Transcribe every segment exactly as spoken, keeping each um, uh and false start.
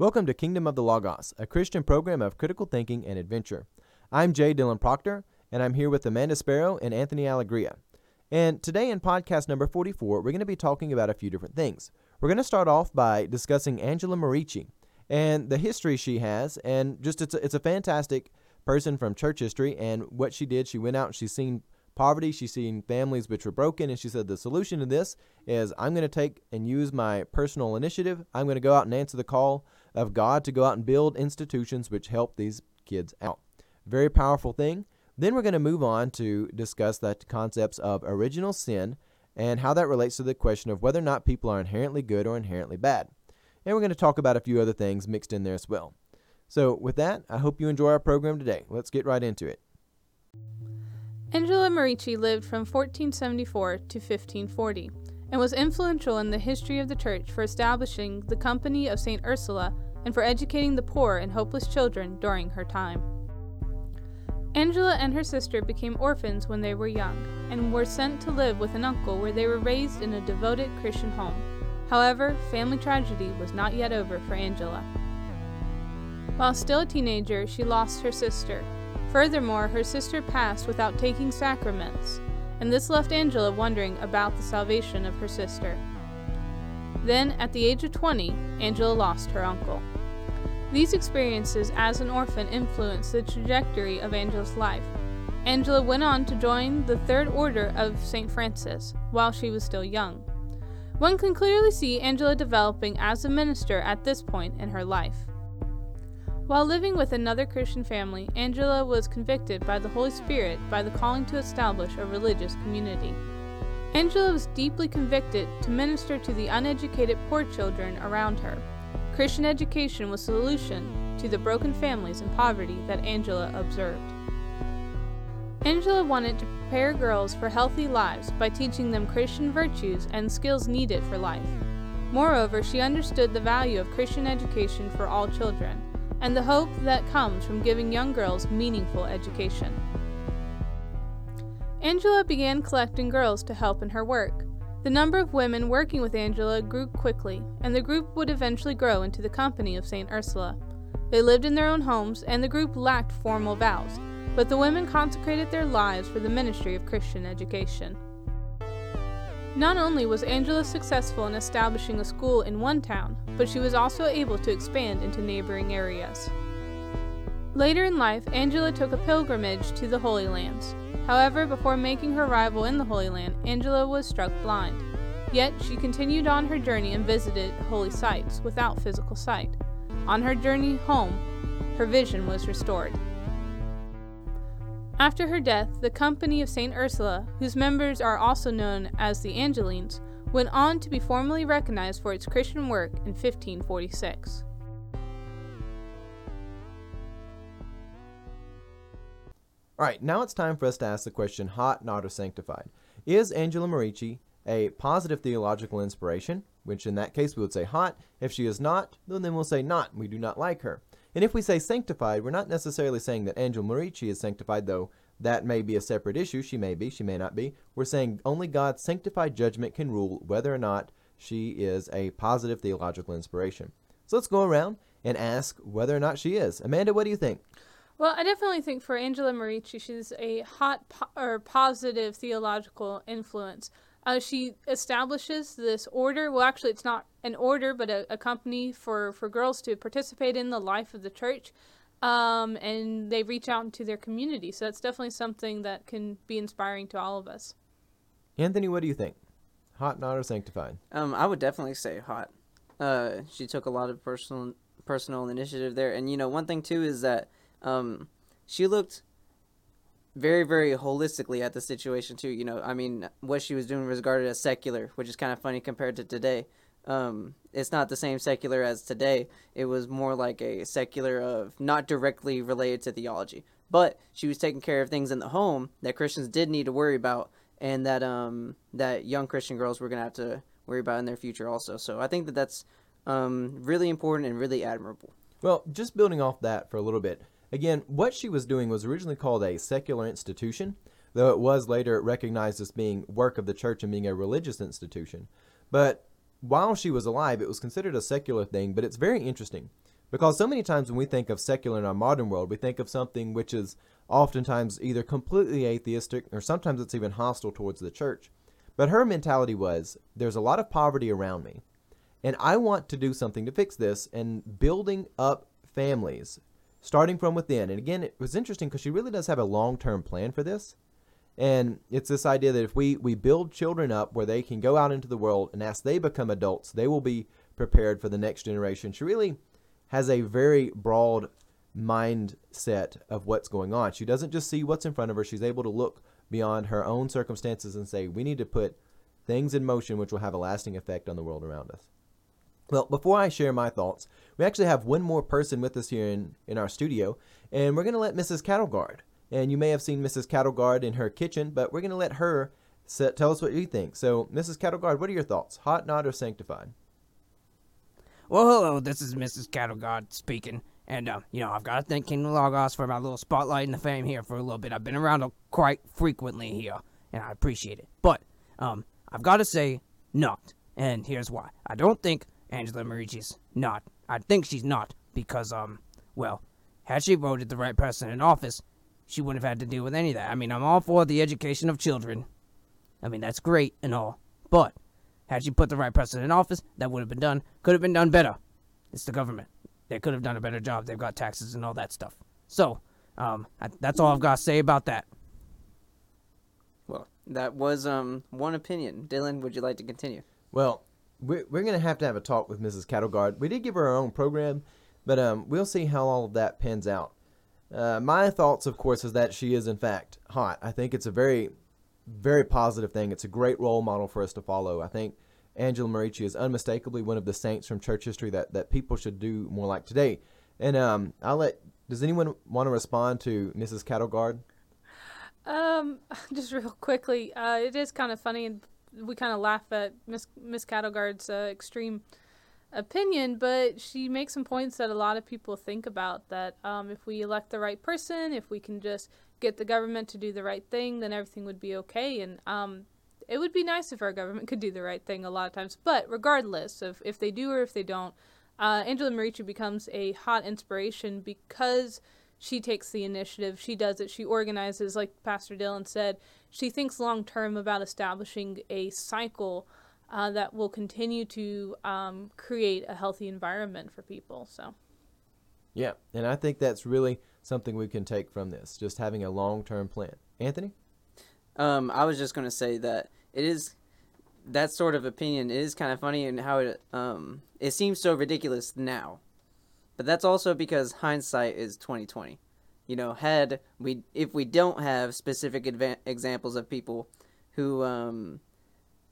Welcome to Kingdom of the Logos, a Christian program of critical thinking and adventure. I'm Jay Dylan Proctor, and I'm here with Amanda Sparrow and Anthony Allegria. And today in podcast number forty-four, we're going to be talking about a few different things. We're going to start off by discussing Angela Merici and the history she has, and just it's a, it's a fantastic person from church history, and what she did, she went out and she's seen poverty, she's seen families which were broken, and she said the solution to this is I'm going to take and use my personal initiative. I'm going to go out and answer the call of God to go out and build institutions which help these kids out. Very powerful thing. Then we're going to move on to discuss the concepts of original sin and how that relates to the question of whether or not people are inherently good or inherently bad. And we're going to talk about a few other things mixed in there as well. So with that, I hope you enjoy our program today. Let's get right into it. Angela Merici lived from fourteen seventy-four to fifteen forty and was influential in the history of the Church for establishing the Company of Saint Ursula and for educating the poor and hopeless children during her time. Angela and her sister became orphans when they were young and were sent to live with an uncle where they were raised in a devoted Christian home. However, family tragedy was not yet over for Angela. While still a teenager, she lost her sister. Furthermore, her sister passed without taking sacraments, and this left Angela wondering about the salvation of her sister. Then, at the age of twenty, Angela lost her uncle. These experiences as an orphan influenced the trajectory of Angela's life. Angela went on to join the Third Order of Saint Francis while she was still young. One can clearly see Angela developing as a minister at this point in her life. While living with another Christian family, Angela was convicted by the Holy Spirit by the calling to establish a religious community. Angela was deeply convicted to minister to the uneducated poor children around her. Christian education was the solution to the broken families and poverty that Angela observed. Angela wanted to prepare girls for healthy lives by teaching them Christian virtues and skills needed for life. Moreover, she understood the value of Christian education for all children, and the hope that comes from giving young girls meaningful education. Angela began collecting girls to help in her work. The number of women working with Angela grew quickly, and the group would eventually grow into the Company of Saint Ursula. They lived in their own homes, and the group lacked formal vows, but the women consecrated their lives for the ministry of Christian education. Not only was Angela successful in establishing a school in one town, but she was also able to expand into neighboring areas. Later in life, Angela took a pilgrimage to the Holy Lands. However, before making her arrival in the Holy Land, Angela was struck blind. Yet, she continued on her journey and visited holy sites without physical sight. On her journey home, her vision was restored. After her death, the Company of Saint Ursula, whose members are also known as the Angelines, went on to be formally recognized for its Christian work in fifteen forty-six. All right, now it's time for us to ask the question, hot, not, or sanctified. Is Angela Merici a positive theological inspiration? Which in that case we would say hot. If she is not, then we'll say not. We do not like her. And if we say sanctified, we're not necessarily saying that Angela Merici is sanctified, though that may be a separate issue. She may be, she may not be. We're saying only God's sanctified judgment can rule whether or not she is a positive theological inspiration. So let's go around and ask whether or not she is. Amanda, what do you think? Well, I definitely think for Angela Merici, she's a hot po- or positive theological influence. Uh, she establishes this order. Well, actually, it's not an order, but a, a company for, for girls to participate in the life of the church. Um, and they reach out into their community. So that's definitely something that can be inspiring to all of us. Anthony, what do you think? Hot, not, or sanctified? Um, I would definitely say hot. Uh, she took a lot of personal personal initiative there. And, you know, one thing, too, is that um, she looked very, very holistically at the situation, too. You know, I mean, what she was doing was regarded as secular, which is kind of funny compared to today. Um, it's not the same secular as today. It was more like a secular of not directly related to theology. But she was taking care of things in the home that Christians did need to worry about, and that um, that young Christian girls were going to have to worry about in their future also. So I think that that's um, really important and really admirable. Well, just building off that for a little bit, again, what she was doing was originally called a secular institution, though it was later recognized as being work of the church and being a religious institution. But while she was alive, it was considered a secular thing, but it's very interesting Because so many times when we think of secular in our modern world, we think of something which is oftentimes either completely atheistic or sometimes it's even hostile towards the church. But her mentality was, there's a lot of poverty around me, and I want to do something to fix this, and building up families, starting from within. And again, it was interesting because she really does have a long-term plan for this. And it's this idea that if we, we build children up where they can go out into the world, and as they become adults, they will be prepared for the next generation. She really has a very broad mindset of what's going on. She doesn't just see what's in front of her. She's able to look beyond her own circumstances and say, we need to put things in motion which will have a lasting effect on the world around us. Well, before I share my thoughts, we actually have one more person with us here in, in our studio, and we're going to let Missus Cattleguard. And you may have seen Missus Cattleguard in her kitchen, but we're going to let her set, tell us what you think. So, Missus Cattleguard, what are your thoughts? Hot, not, or sanctified? Well, hello, this is Missus Cattleguard speaking. And, uh, you know, I've got to thank Kingdom of the Logos for my little spotlight and the fame here for a little bit. I've been around quite frequently here, and I appreciate it. But um, I've got to say not, and here's why. I don't think Angela Merici's not. I think she's not because, um, well, had she voted the right person in office, she wouldn't have had to deal with any of that. I mean, I'm all for the education of children. I mean, that's great and all. But had she put the right person in office, that would have been done. Could have been done better. It's the government. They could have done a better job. They've got taxes and all that stuff. So, um, I, that's all I've got to say about that. Well, that was, um, one opinion. Dylan, would you like to continue? Well, We're, we're going to have to have a talk with Missus Cattleguard. We did give her our own program, but um, we'll see how all of that pans out. Uh, my thoughts, of course, is that she is, in fact, hot. I think it's a very, very positive thing. It's a great role model for us to follow. I think Angela Merici is unmistakably one of the saints from church history that, that people should do more like today. And um, I'll let, does anyone want to respond to Missus Cattleguard? Um, just real quickly, uh, it is kind of funny and we kind of laugh at Miss Miss Cattleguard's uh, extreme opinion, but she makes some points that a lot of people think about, that um, if we elect the right person, if we can just get the government to do the right thing, then everything would be okay. And um, it would be nice if our government could do the right thing a lot of times. But regardless of if they do or if they don't, uh, Angela Merici becomes a hot inspiration because she takes the initiative. She does it. She organizes, like Pastor Dylan said. She thinks long-term about establishing a cycle uh, that will continue to um, create a healthy environment for people. So, yeah, and I think that's really something we can take from this, just having a long-term plan. Anthony? Um, I was just going to say that it is that sort of opinion is kind of funny and how it um, it seems so ridiculous now. But that's also because hindsight is twenty twenty. You know, had we if we don't have specific adva- examples of people who um,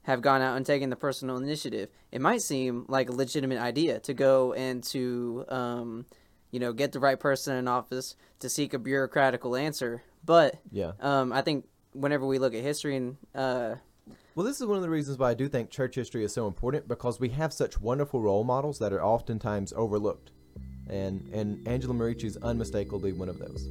have gone out and taken the personal initiative, it might seem like a legitimate idea to go and to um, you know, get the right person in office to seek a bureaucratical answer. But yeah, um, I think whenever we look at history and uh, well, this is one of the reasons why I do think church history is so important, because we have such wonderful role models that are oftentimes overlooked. And, and Angela Merici is unmistakably one of those.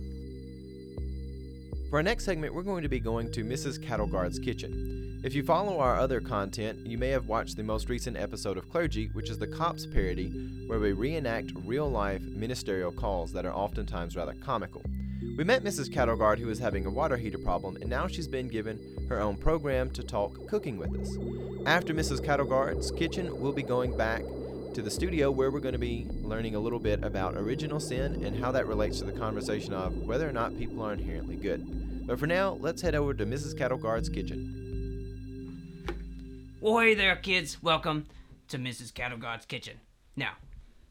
For our next segment, we're going to be going to Missus Cattleguard's kitchen. If you follow our other content, you may have watched the most recent episode of Clergy, which is the Cops parody, where we reenact real-life ministerial calls that are oftentimes rather comical. We met Missus Cattleguard, who was having a water heater problem, and now she's been given her own program to talk cooking with us. After Missus Cattleguard's kitchen, we'll be going back to the studio where we're going to be learning a little bit about original sin and how that relates to the conversation of whether or not people are inherently good. But for now, let's head over to Missus Cattleguard's kitchen. Well, hey there, kids. Welcome to Missus Cattleguard's kitchen. Now,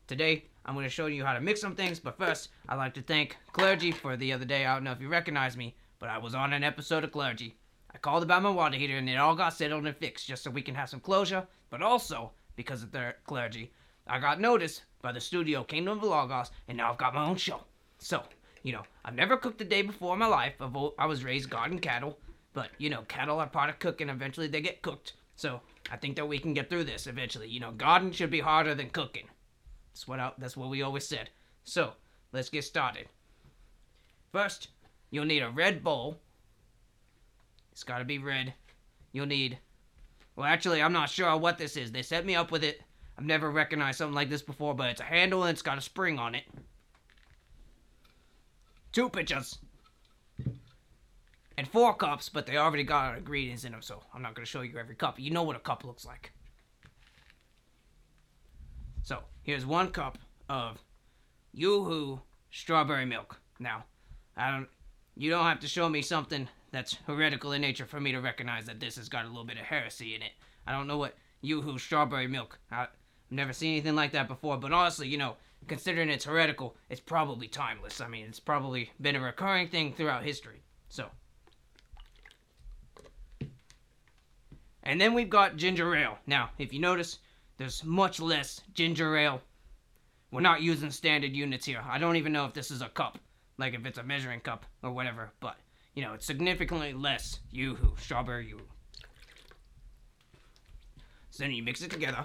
today I'm going to show you how to mix some things, but first I'd like to thank Clergy for the other day. I don't know if you recognize me, but I was on an episode of Clergy. I called about my water heater and it all got settled and fixed just so we can have some closure, but also because of their Clergy, I got noticed by the studio Kingdom of the Logos, and now I've got my own show. So, you know, I've never cooked a day before in my life. I've, I was raised guarding cattle, but, you know, cattle are part of cooking. Eventually they get cooked. So, I think that we can get through this eventually. You know, gardening should be harder than cooking. That's what, I, that's what we always said. So, let's get started. First, you'll need a red bowl. It's gotta be red. You'll need... Well, actually, I'm not sure what this is. They set me up with it. I've never recognized something like this before, but it's a handle and it's got a spring on it. Two pitchers. And four cups, but they already got our ingredients in them, so I'm not going to show you every cup. You know what a cup looks like. So, here's one cup of Yoo-Hoo strawberry milk. Now, I don't... You don't have to show me something that's heretical in nature for me to recognize that this has got a little bit of heresy in it. I don't know what Yoo-Hoo strawberry milk. I, I've never seen anything like that before, but honestly, you know, considering it's heretical, it's probably timeless. I mean, it's probably been a recurring thing throughout history. So. And then we've got ginger ale. Now, if you notice, there's much less ginger ale. We're not using standard units here. I don't even know if this is a cup. Like if it's a measuring cup or whatever. But, you know, it's significantly less Yoo-Hoo. Strawberry Yoo-Hoo. So then you mix it together.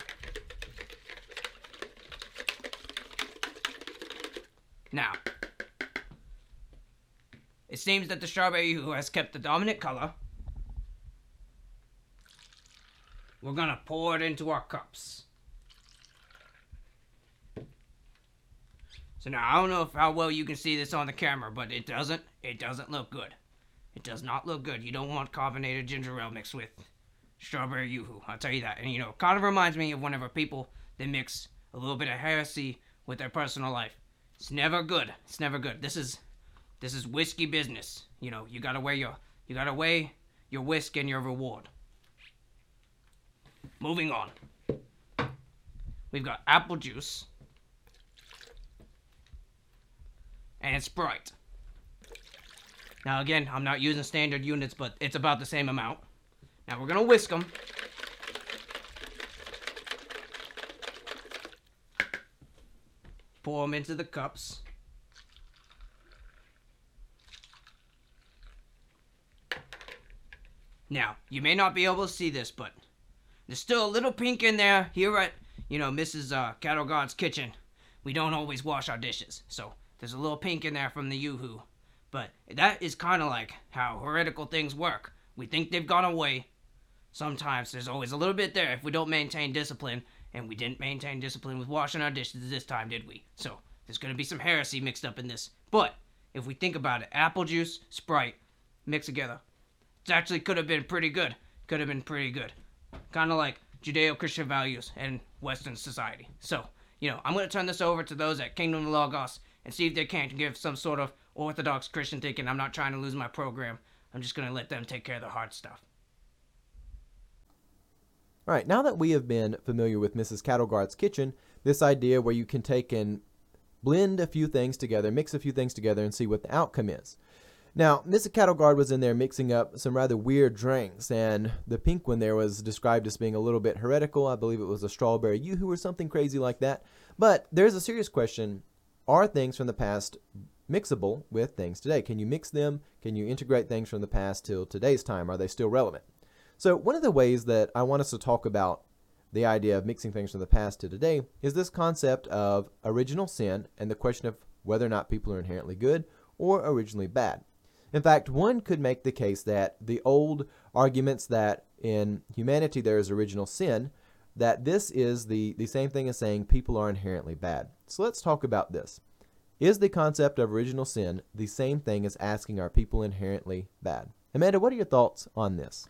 Now, it seems that the strawberry Yoo-Hoo has kept the dominant color. We're gonna pour it into our cups. So now, I don't know if, how well you can see this on the camera, but it doesn't, it doesn't look good. It does not look good. You don't want carbonated ginger ale mixed with strawberry Yoo-Hoo. I'll tell you that. And you know, it kind of reminds me of whenever people, they mix a little bit of heresy with their personal life. It's never good. It's never good. This is, this is whiskey business. You know, you gotta weigh your, you gotta weigh your whisk and your reward. Moving on. We've got apple juice. And Sprite. Now again, I'm not using standard units, but it's about the same amount. Now we're gonna whisk them. Pour them into the cups. Now, you may not be able to see this, but there's still a little pink in there here at, you know, Missus Uh, Cattleguard's kitchen. We don't always wash our dishes, so there's a little pink in there from the Yoo-Hoo. But that is kind of like how heretical things work. We think they've gone away. Sometimes there's always a little bit there if we don't maintain discipline. And we didn't maintain discipline with washing our dishes this time, did we? So, there's going to be some heresy mixed up in this. But, if we think about it, apple juice, Sprite, mixed together. It actually could have been pretty good. Could have been pretty good. Kind of like Judeo-Christian values and Western society. So, you know, I'm going to turn this over to those at Kingdom of the Logos and see if they can't give some sort of Orthodox Christian thinking. I'm not trying to lose my program. I'm just going to let them take care of the hard stuff. All right, now that we have been familiar with Missus Cattleguard's kitchen, this idea where you can take and blend a few things together, mix a few things together, and see what the outcome is. Now, Missus Cattleguard was in there mixing up some rather weird drinks, and the pink one there was described as being a little bit heretical. I believe it was a strawberry Yoo-Hoo or something crazy like that. But there's a serious question. Are things from the past mixable with things today? Can you mix them? Can you integrate things from the past till today's time? Are they still relevant? So one of the ways that I want us to talk about the idea of mixing things from the past to today is this concept of original sin and the question of whether or not people are inherently good or originally bad. In fact, one could make the case that the old arguments that in humanity there is original sin, that this is the, the same thing as saying people are inherently bad. So let's talk about this. Is the concept of original sin the same thing as asking are people inherently bad? Amanda, what are your thoughts on this?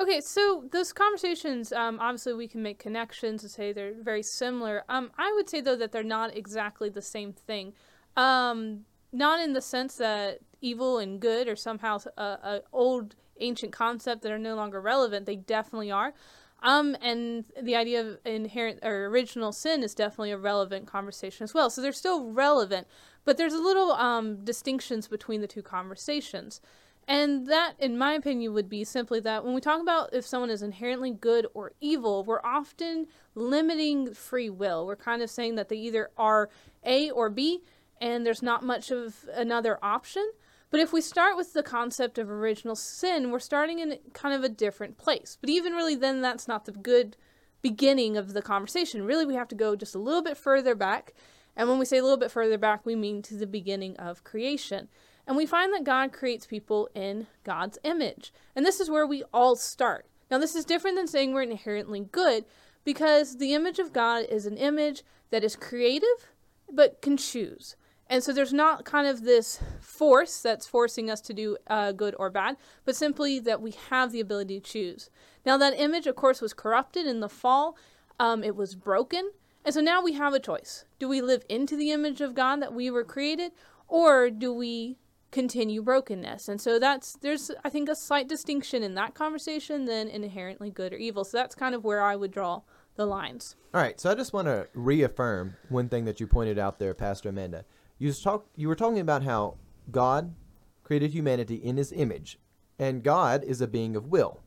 Okay, so those conversations, um, obviously we can make connections and say they're very similar. Um, I would say, though, that they're not exactly the same thing. Um, not in the sense that evil and good are somehow an old ancient concept that are no longer relevant. They definitely are. Um, and the idea of inherent or original sin is definitely a relevant conversation as well. So they're still relevant, but there's a little um, distinctions between the two conversations. And that, in my opinion, would be simply that when we talk about if someone is inherently good or evil, we're often limiting free will. We're kind of saying that they either are A or B, and there's not much of another option. But if we start with the concept of original sin, we're starting in kind of a different place. But even really then, that's not the good beginning of the conversation. Really, we have to go just a little bit further back. And when we say a little bit further back, we mean to the beginning of creation. And we find that God creates people in God's image. And this is where we all start. Now, this is different than saying we're inherently good, because the image of God is an image that is creative, but can choose. And so there's not kind of this force that's forcing us to do uh, good or bad, but simply that we have the ability to choose. Now that image, of course, was corrupted in the fall. Um, it was broken. And so now we have a choice. Do we live into the image of God that we were created, or do we continue brokenness? And so that's, there's, I think, a slight distinction in that conversation than inherently good or evil. So that's kind of where I would draw the lines. All right. So I just want to reaffirm one thing that you pointed out there, Pastor Amanda. You talk, you were talking about how God created humanity in his image, and God is a being of will.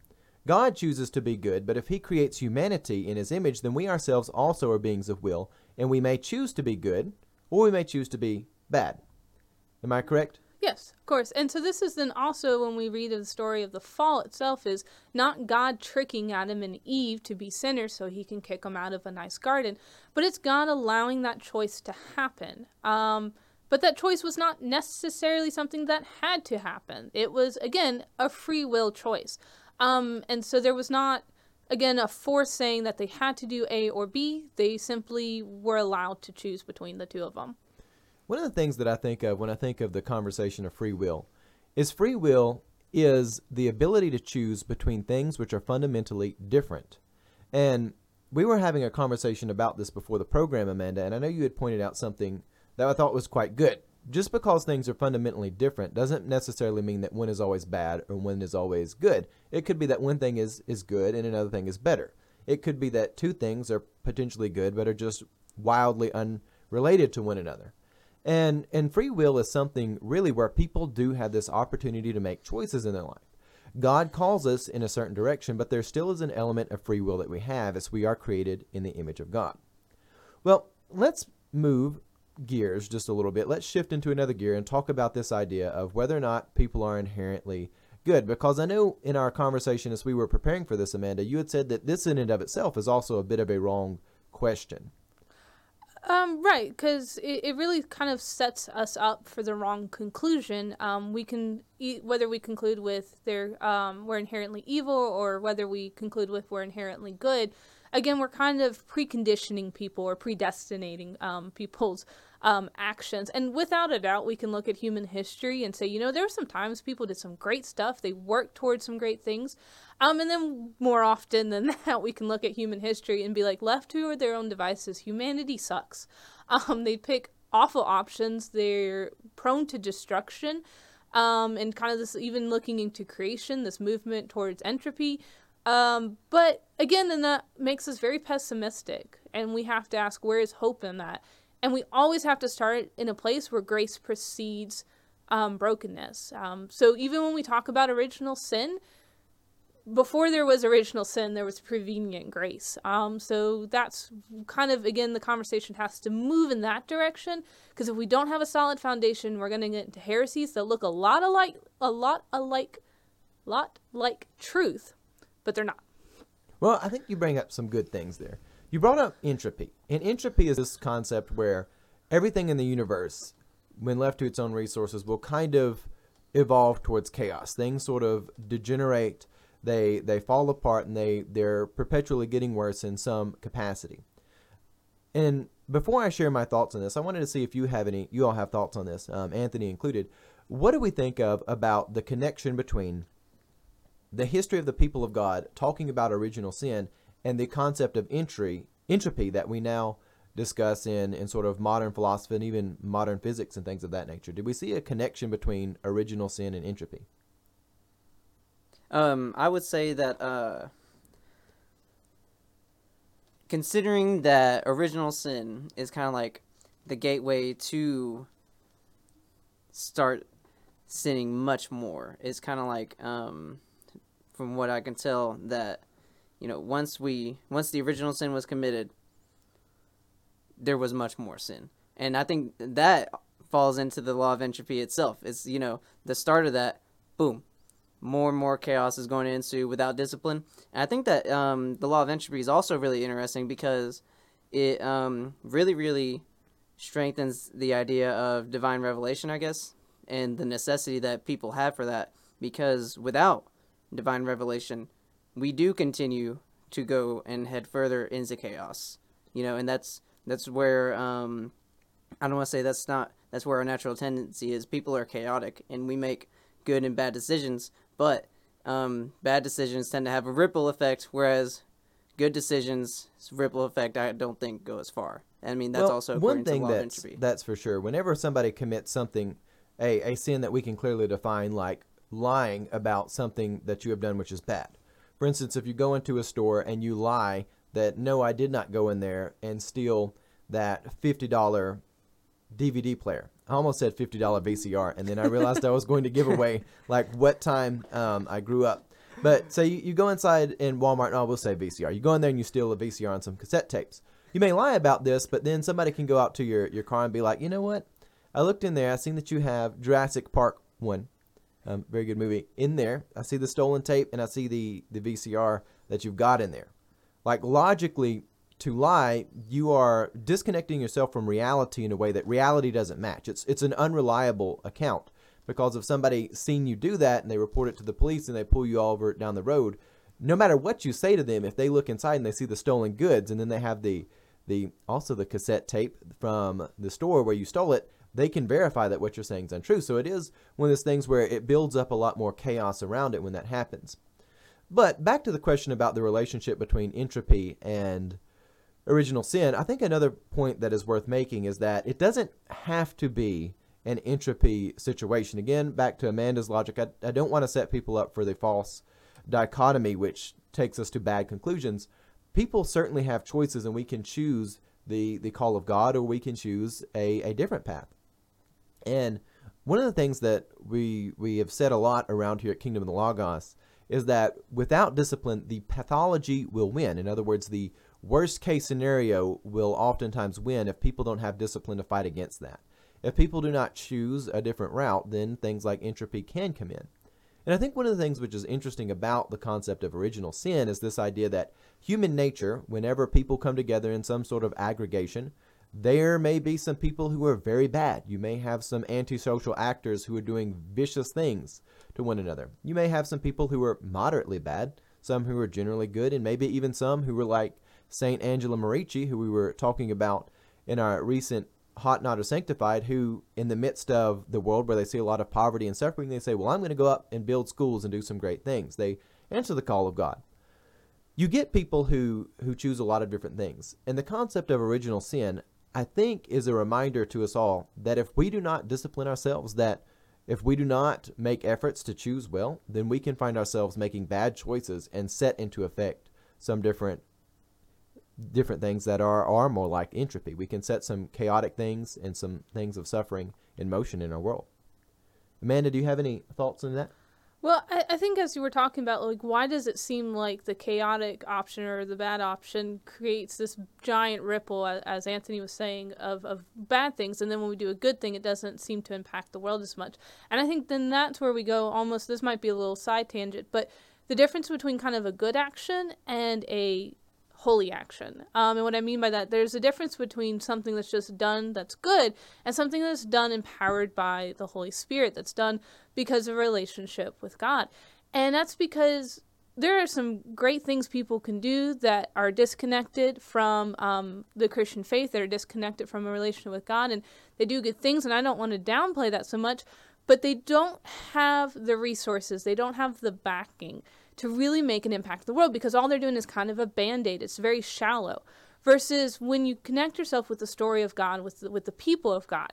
God chooses to be good, but if he creates humanity in his image, then we ourselves also are beings of will, and we may choose to be good, or we may choose to be bad. Am I correct? Yes, of course. And so this is then also when we read of the story of the fall itself is not God tricking Adam and Eve to be sinners so he can kick them out of a nice garden, but it's God allowing that choice to happen. Um, but that choice was not necessarily something that had to happen. It was, again, a free will choice. Um, and so there was not, again, a force saying that they had to do A or B. They simply were allowed to choose between the two of them. One of the things that I think of when I think of the conversation of free will is free will is the ability to choose between things which are fundamentally different. And we were having a conversation about this before the program, Amanda, and I know you had pointed out something that I thought was quite good. Just because things are fundamentally different doesn't necessarily mean that one is always bad or one is always good. It could be that one thing is, is good and another thing is better. It could be that two things are potentially good but are just wildly unrelated to one another. And and free will is something really where people do have this opportunity to make choices in their life. God calls us in a certain direction, but there still is an element of free will that we have as we are created in the image of God. Well, let's move gears just a little bit. Let's shift into another gear and talk about this idea of whether or not people are inherently good. Because I know in our conversation as we were preparing for this, Amanda, you had said that this in and of itself is also a bit of a wrong question. Um, right, because it, it really kind of sets us up for the wrong conclusion. Um, we can, e- whether we conclude with they're, um, we're inherently evil or whether we conclude with we're inherently good, again, we're kind of preconditioning people or predestinating um, people's um, actions. And without a doubt, we can look at human history and say, you know, there were some times people did some great stuff. They worked towards some great things. Um, and then more often than that, we can look at human history and be like, left to their own devices, humanity sucks. Um, they pick awful options. They're prone to destruction. Um, and kind of this, even looking into creation, this movement towards entropy. Um, but again, then that makes us very pessimistic. And we have to ask, where is hope in that? And we always have to start in a place where grace precedes um, brokenness. Um, so even when we talk about original sin, before there was original sin, there was prevenient grace. Um, so that's kind of, again, the conversation has to move in that direction, because if we don't have a solid foundation, we're going to get into heresies that look a lot alike, a lot alike, lot like truth, but they're not. Well, I think you bring up some good things there. You brought up entropy, and entropy is this concept where everything in the universe, when left to its own resources, will kind of evolve towards chaos. Things sort of degenerate. They they fall apart, and they, they're perpetually getting worse in some capacity. And before I share my thoughts on this, I wanted to see if you have any, you all have thoughts on this, um, Anthony included. What do we think of about the connection between the history of the people of God talking about original sin and the concept of entry, entropy that we now discuss in, in sort of modern philosophy and even modern physics and things of that nature? Did we see a connection between original sin and entropy? Um, I would say that, uh, considering that original sin is kind of like the gateway to start sinning much more, it's kind of like, um, from what I can tell that, you know, once we, once the original sin was committed, there was much more sin. And I think that falls into the law of entropy itself. It's, you know, the start of that, boom. More and more chaos is going into without discipline. And I think that um, the law of entropy is also really interesting because it um, really, really strengthens the idea of divine revelation, I guess, and the necessity that people have for that. Because without divine revelation, we do continue to go and head further into chaos, you know, and that's that's where um, I don't want to say that's not that's where our natural tendency is. People are chaotic, and we make good and bad decisions, but um, bad decisions tend to have a ripple effect, whereas good decisions, ripple effect, I don't think go as far. I mean, that's well, also one thing to that's, that's for sure. Whenever somebody commits something, a, a sin that we can clearly define, like lying about something that you have done, which is bad. For instance, if you go into a store and you lie that, no, I did not go in there and steal that fifty dollar D V D player. I almost said fifty dollar V C R, and then I realized I was going to give away, like, what time um, I grew up. But so you, you go inside in Walmart, and I will say V C R. You go in there and you steal a V C R and some cassette tapes. You may lie about this, but then somebody can go out to your, your car and be like, you know what? I looked in there. I seen that you have Jurassic Park one, um, very good movie, in there. I see the stolen tape, and I see the, the V C R that you've got in there. Like, logically, to lie, you are disconnecting yourself from reality in a way that reality doesn't match. It's it's an unreliable account because if somebody seen you do that and they report it to the police and they pull you all over down the road, no matter what you say to them, if they look inside and they see the stolen goods and then they have the the also the cassette tape from the store where you stole it, they can verify that what you're saying is untrue. So it is one of those things where it builds up a lot more chaos around it when that happens. But back to the question about the relationship between entropy and original sin, I think another point that is worth making is that it doesn't have to be an entropy situation. Again, back to Amanda's logic, I, I don't want to set people up for the false dichotomy, which takes us to bad conclusions. People certainly have choices, and we can choose the, the call of God, or we can choose a, a different path. And one of the things that we, we have said a lot around here at Kingdom of the Logos is that without discipline, the pathology will win. In other words, the worst case scenario will oftentimes win if people don't have discipline to fight against that. If people do not choose a different route, then things like entropy can come in. And I think one of the things which is interesting about the concept of original sin is this idea that human nature, whenever people come together in some sort of aggregation, there may be some people who are very bad. You may have some antisocial actors who are doing vicious things to one another. You may have some people who are moderately bad, some who are generally good, and maybe even some who were like Saint Angela Merici, who we were talking about in our recent Hot Not or Sanctified, who in the midst of the world where they see a lot of poverty and suffering, they say, well, I'm going to go up and build schools and do some great things. They answer the call of God. You get people who, who choose a lot of different things. And the concept of original sin, I think, is a reminder to us all that if we do not discipline ourselves, that if we do not make efforts to choose well, then we can find ourselves making bad choices and set into effect some different different things that are, are more like entropy. We can set some chaotic things and some things of suffering in motion in our world. Amanda, do you have any thoughts on that? Well, I, I think as you were talking about, like, why does it seem like the chaotic option or the bad option creates this giant ripple, as Anthony was saying, of, of bad things, and then when we do a good thing, it doesn't seem to impact the world as much. And I think then that's where we go almost, this might be a little side tangent, but the difference between kind of a good action and a holy action. Um, and what I mean by that, there's a difference between something that's just done that's good and something that's done empowered by the Holy Spirit, that's done because of a relationship with God. And that's because there are some great things people can do that are disconnected from um, the Christian faith, that are disconnected from a relationship with God, and they do good things, and I don't want to downplay that so much, but they don't have the resources, they don't have the backing to really make an impact in the world, because all they're doing is kind of a band-aid. It's very shallow. Versus when you connect yourself with the story of God, with the, with the people of God,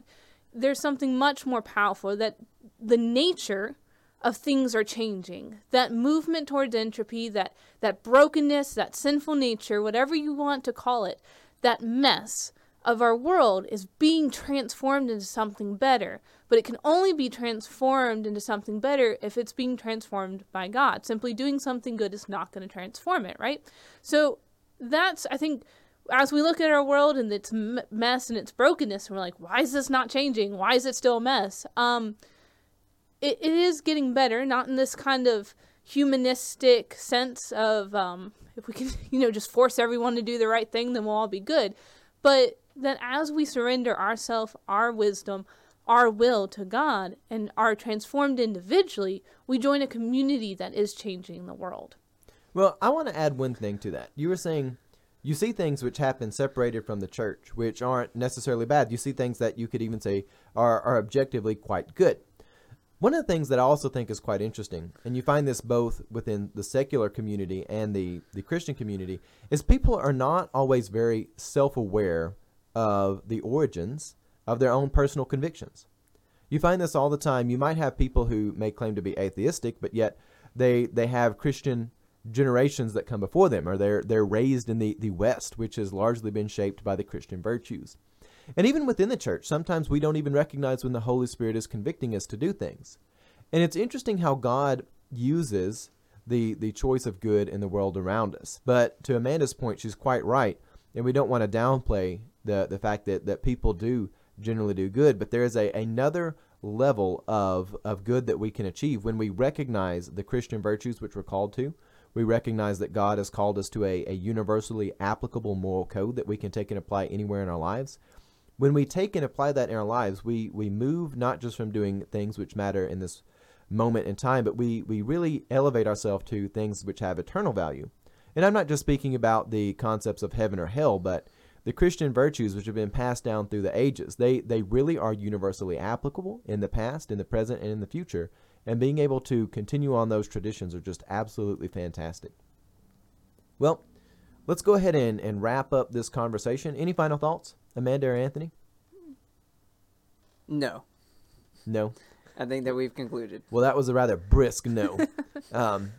there's something much more powerful, that the nature of things are changing. That movement towards entropy, that, that brokenness, that sinful nature, whatever you want to call it, that mess of our world is being transformed into something better. But it can only be transformed into something better if it's being transformed by God. Simply doing something good is not going to transform it, right? So that's, I think, as we look at our world and its mess and its brokenness, and we're like, why is this not changing? Why is it still a mess? Um, it, it is getting better, not in this kind of humanistic sense of um, if we can, you know, just force everyone to do the right thing, then we'll all be good. But that as we surrender ourselves, our wisdom, our will to God, and are transformed individually, we join a community that is changing the world. Well, I want to add one thing to that. You were saying you see things which happen separated from the church, which aren't necessarily bad. You see things that you could even say are, are objectively quite good. One of the things that I also think is quite interesting, and you find this both within the secular community and the, the Christian community, is people are not always very self-aware of the origins of their own personal convictions. You find this all the time. You might have people who may claim to be atheistic, but yet they they have Christian generations that come before them, or they're they're raised in the, the West, which has largely been shaped by the Christian virtues. And even within the church, sometimes we don't even recognize when the Holy Spirit is convicting us to do things. And it's interesting how God uses the the choice of good in the world around us. But to Amanda's point, she's quite right, and we don't want to downplay the, the fact that, that people do generally do good, but there is a another level of of good that we can achieve when we recognize the Christian virtues which we're called to. We recognize that God has called us to a, a universally applicable moral code that we can take and apply anywhere in our lives. When we take and apply that in our lives, we, we move not just from doing things which matter in this moment in time, but we, we really elevate ourselves to things which have eternal value. And I'm not just speaking about the concepts of heaven or hell, but the Christian virtues which have been passed down through the ages. They they really are universally applicable in the past, in the present, and in the future. And being able to continue on those traditions are just absolutely fantastic. Well, let's go ahead and, and wrap up this conversation. Any final thoughts, Amanda or Anthony? No. No? I think that we've concluded. Well, that was a rather brisk no. um,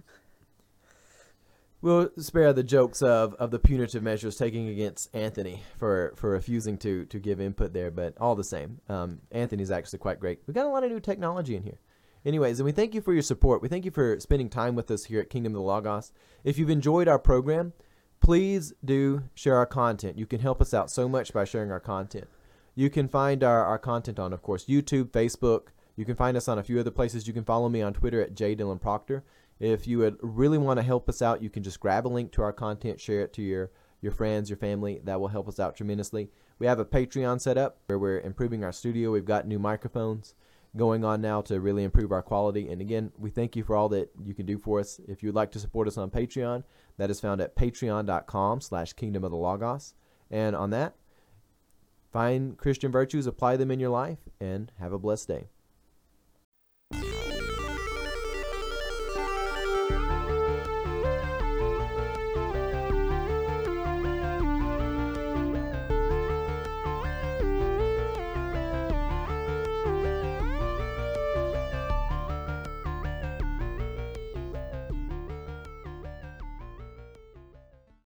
we'll spare the jokes of, of the punitive measures taken against Anthony for, for refusing to, to give input there, but all the same, um, Anthony's actually quite great. We've got a lot of new technology in here. Anyways, and we thank you for your support. We thank you for spending time with us here at Kingdom of the Logos. If you've enjoyed our program, please do share our content. You can help us out so much by sharing our content. You can find our, our content on, of course, YouTube, Facebook. You can find us on a few other places. You can follow me on Twitter at Jay Dylan Proctor. If you would really want to help us out, you can just grab a link to our content, share it to your, your friends, your family. That will help us out tremendously. We have a Patreon set up where we're improving our studio. We've got new microphones going on now to really improve our quality. And again, we thank you for all that you can do for us. If you would like to support us on Patreon, that is found at patreon.com slash Kingdom of the Logos. And on that, find Christian virtues, apply them in your life, and have a blessed day.